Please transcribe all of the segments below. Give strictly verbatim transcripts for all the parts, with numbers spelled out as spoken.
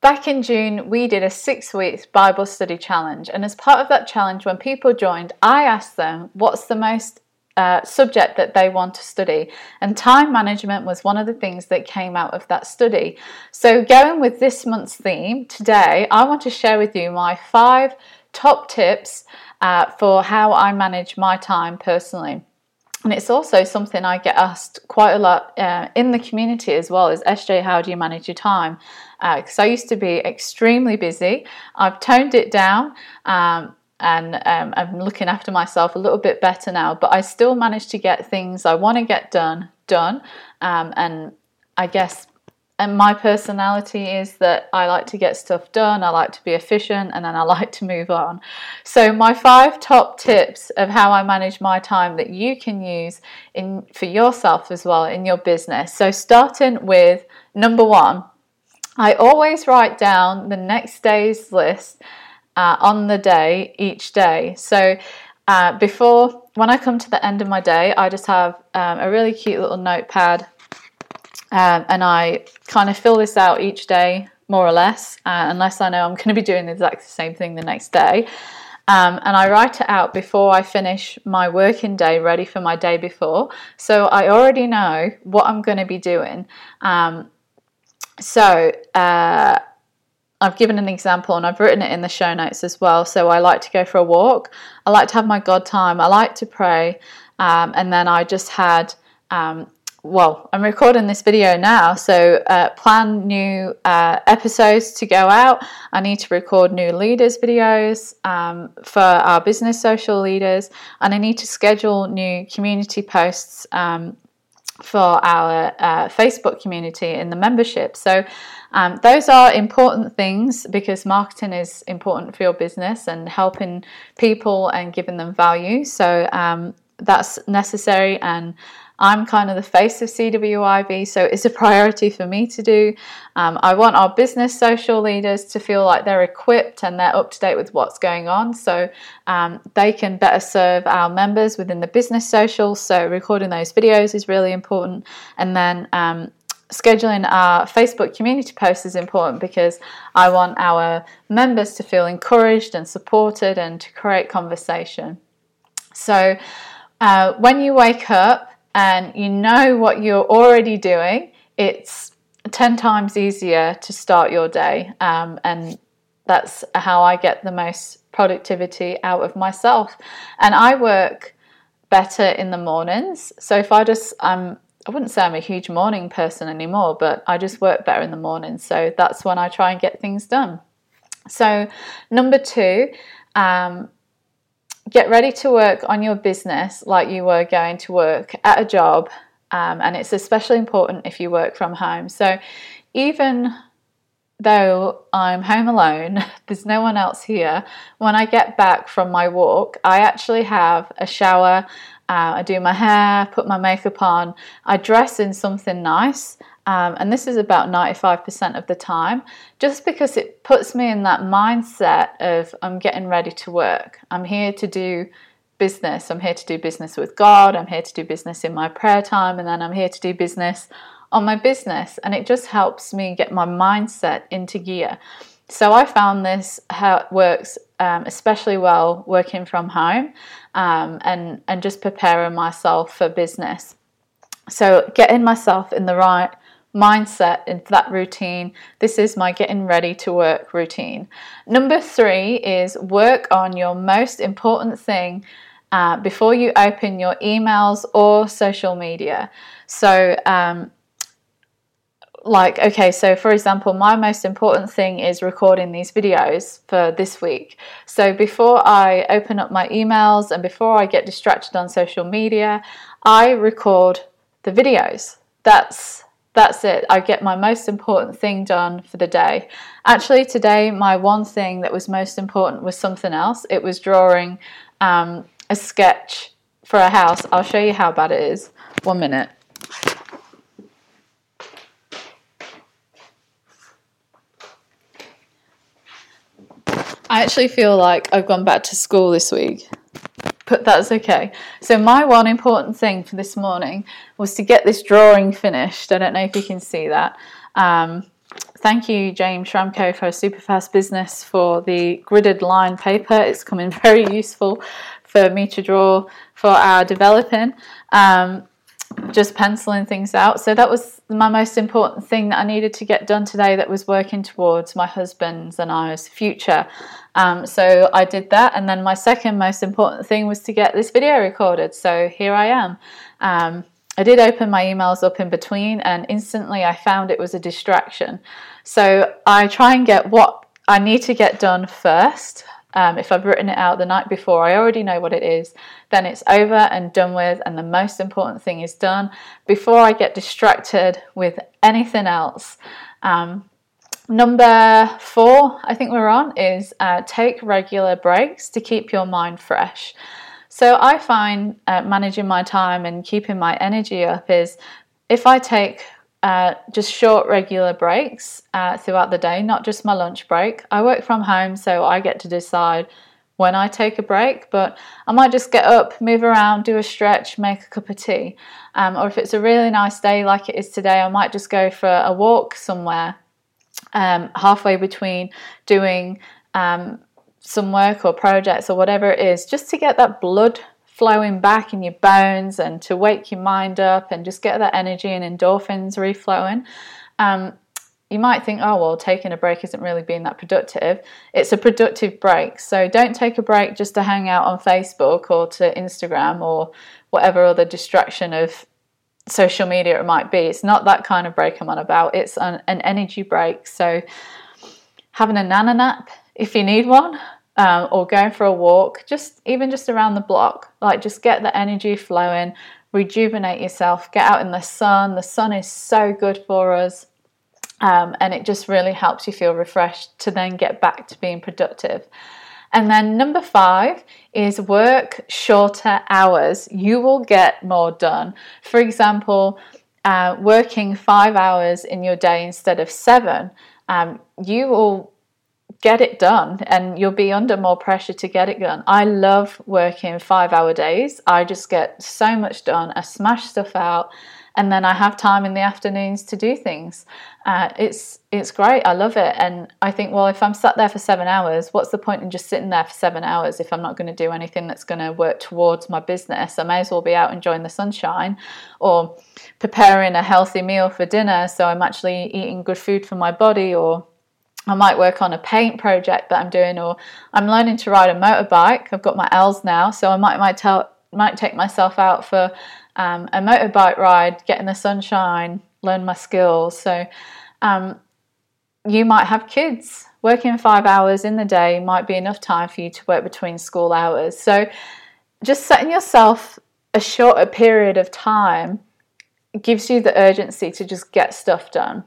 Back in June, we did a six-week Bible study challenge, and as part of that challenge, when people joined, I asked them what's the most uh, subject that they want to study, and time management was one of the things that came out of that study. So going with this month's theme, today I want to share with you my five top tips uh, for how I manage my time personally. And it's also something I get asked quite a lot uh, in the community as well, is S J, how do you manage your time? Because uh, I used to be extremely busy. I've toned it down um, and um, I'm looking after myself a little bit better now, but I still manage to get things I want to get done, done. Um, and I guess and my personality is that I like to get stuff done, I like to be efficient, and then I like to move on. So my five top tips of how I manage my time that you can use in for yourself as well in your business. So starting with number one, I always write down the next day's list uh, on the day each day. So uh, before, when I come to the end of my day, I just have um, a really cute little notepad. Um, and I kind of fill this out each day, more or less, uh, unless I know I'm going to be doing the exact same thing the next day. Um, and I write it out before I finish my working day, ready for my day before. So I already know what I'm going to be doing. Um, so uh, I've given an example and I've written it in the show notes as well. So I like to go for a walk. I like to have my God time. I like to pray. Um, and then I just had... Um, Well, I'm recording this video now, so uh, plan new uh, episodes to go out. I need to record new leaders videos um, for our business social leaders, and I need to schedule new community posts um, for our uh, Facebook community in the membership. So um, those are important things, because marketing is important for your business and helping people and giving them value. So um, that's necessary, and I'm kind of the face of C W I B, so it's a priority for me to do. Um, I want our business social leaders to feel like they're equipped and they're up to date with what's going on, so um, they can better serve our members within the business social. So recording those videos is really important. And then um, scheduling our Facebook community posts is important, because I want our members to feel encouraged and supported and to create conversation. So uh, when you wake up, and you know what you're already doing, it's ten times easier to start your day. Um, and that's how I get the most productivity out of myself. And I work better in the mornings. So if I just, um, I wouldn't say I'm a huge morning person anymore, but I just work better in the morning. So that's when I try and get things done. So number two, um, get ready to work on your business like you were going to work at a job, um, and it's especially important if you work from home. So even though I'm home alone, there's no one else here, when I get back from my walk, I actually have a shower, uh, I do my hair, put my makeup on, I dress in something nice, um, and this is about ninety-five percent of the time, just because it puts me in that mindset of I'm getting ready to work. I'm here to do business, I'm here to do business with God, I'm here to do business in my prayer time, and then I'm here to do business on my business, and it just helps me get my mindset into gear. So I found this how it works um, especially well working from home, um, and and just preparing myself for business. So getting myself in the right mindset into that routine. This is my getting ready to work routine. Number three is work on your most important thing uh, before you open your emails or social media. So um, Like, okay, so for example, my most important thing is recording these videos for this week. So before I open up my emails and before I get distracted on social media, I record the videos. That's that's it. I get my most important thing done for the day. Actually, today, my one thing that was most important was something else. It was drawing um, a sketch for a house. I'll show you how bad it is. One minute. I actually feel like I've gone back to school this week, but that's okay. So my one important thing for this morning was to get this drawing finished. I don't know if you can see that. Um, Thank you, James Schramko, for Superfast Business, for the gridded line paper. It's come in very useful for me to draw for our developing, um, just penciling things out. So that was my most important thing that I needed to get done today that was working towards my husband's and I's future. Um, so I did that. And then my second most important thing was to get this video recorded. So here I am. Um, I did open my emails up in between, and instantly I found it was a distraction. So I try and get what I need to get done first. Um, if I've written it out the night before, I already know what it is, then it's over and done with, and the most important thing is done before I get distracted with anything else. Um, number four, I think we're on, is uh, take regular breaks to keep your mind fresh. So I find uh, managing my time and keeping my energy up is if I take uh, just short regular breaks uh, throughout the day, not just my lunch break. I work from home, so I get to decide when I take a break, but I might just get up, move around, do a stretch, make a cup of tea. Um, or if it's a really nice day like it is today, I might just go for a walk somewhere um, halfway between doing um some work or projects or whatever it is, just to get that blood flowing back in your bones and to wake your mind up and just get that energy and endorphins reflowing. Um, you might think, oh, well, taking a break isn't really being that productive. It's a productive break. So don't take a break just to hang out on Facebook or to Instagram or whatever other distraction of social media it might be. It's not that kind of break I'm on about. It's an, an energy break. So having a nana nap if you need one, um, or going for a walk, just even just around the block, like just get the energy flowing, rejuvenate yourself, get out in the sun. The sun is so good for us, um, and it just really helps you feel refreshed to then get back to being productive. And then number five is work shorter hours. You will get more done. For example, uh, working five hours in your day instead of seven, um, you will get it done and you'll be under more pressure to get it done. I love working five hour days. I just get so much done. I smash stuff out and then I have time in the afternoons to do things. Uh, it's it's great. I love it. And I think, well, if I'm sat there for seven hours, what's the point in just sitting there for seven hours if I'm not going to do anything that's going to work towards my business? I may as well be out enjoying the sunshine or preparing a healthy meal for dinner so I'm actually eating good food for my body, or I might work on a paint project that I'm doing, or I'm learning to ride a motorbike. I've got my L's now, so I might might, tell, might take myself out for um, a motorbike ride, get in the sunshine, learn my skills. So um, you might have kids. Working five hours in the day might be enough time for you to work between school hours. So just setting yourself a shorter period of time gives you the urgency to just get stuff done.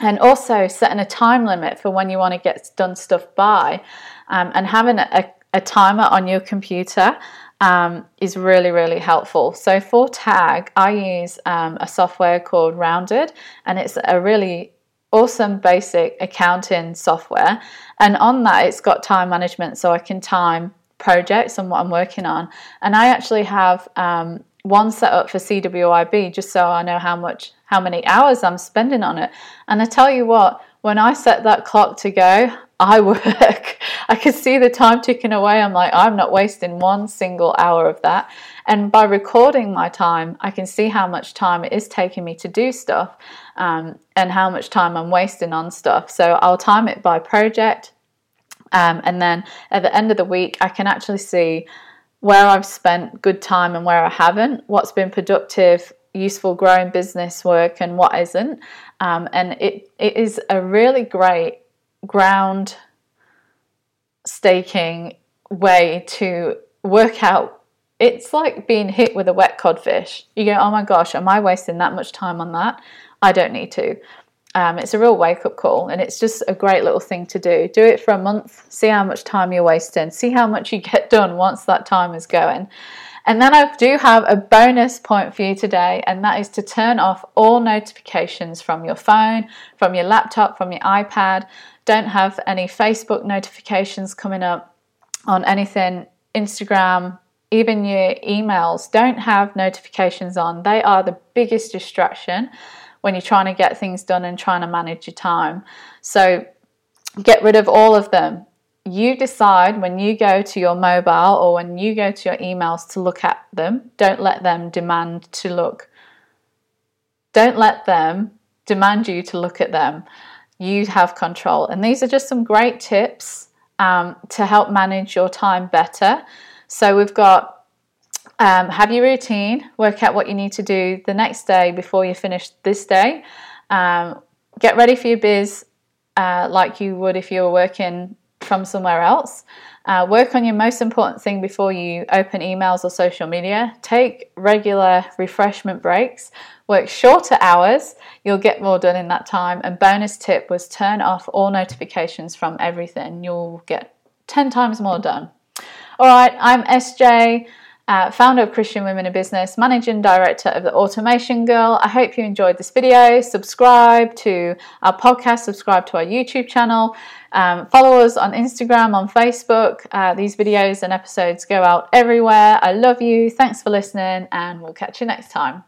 And also setting a time limit for when you want to get done stuff by, um, and having a, a timer on your computer um, is really, really helpful. So for tag, I use um, a software called Rounded, and it's a really awesome basic accounting software. And on that, it's got time management, so I can time projects and what I'm working on. And I actually have um, one set up for C W I B just so I know how much how many hours I'm spending on it. And I tell you what, when I set that clock to go, I work. I could see the time ticking away. I'm like, I'm not wasting one single hour of that. And by recording my time, I can see how much time it is taking me to do stuff, um, and how much time I'm wasting on stuff. So I'll time it by project. Um, and then at the end of the week, I can actually see where I've spent good time and where I haven't, what's been productive, useful growing business work and what isn't, um, and it it is a really great ground staking way to work out. It's like being hit with a wet codfish. You go, oh my gosh, am I wasting that much time on that? I don't need to. Um, it's a real wake-up call, and it's just a great little thing to do. Do it for a month, see how much time you're wasting, see how much you get done once that time is going. And then I do have a bonus point for you today, and that is to turn off all notifications from your phone, from your laptop, from your iPad. Don't have any Facebook notifications coming up on anything, Instagram, even your emails. Don't have notifications on. They are the biggest distraction. when you're trying to get things done and trying to manage your time. So get rid of all of them. You decide when you go to your mobile or when you go to your emails to look at them. Don't let them demand to look. Don't let them demand you to look at them. You have control. And these are just some great tips um, to help manage your time better. So we've got Um, have your routine, work out what you need to do the next day before you finish this day. Um, get ready for your biz uh, like you would if you were working from somewhere else. Uh, work on your most important thing before you open emails or social media. Take regular refreshment breaks. Work shorter hours. You'll get more done in that time. And bonus tip was turn off all notifications from everything. You'll get ten times more done. All right, I'm S J. Uh, founder of Christian Women in Business, managing director of The Automation Girl. I hope you enjoyed this video. Subscribe to our podcast, subscribe to our YouTube channel, um, follow us on Instagram, on Facebook. Uh, these videos and episodes go out everywhere. I love you. Thanks for listening, and we'll catch you next time.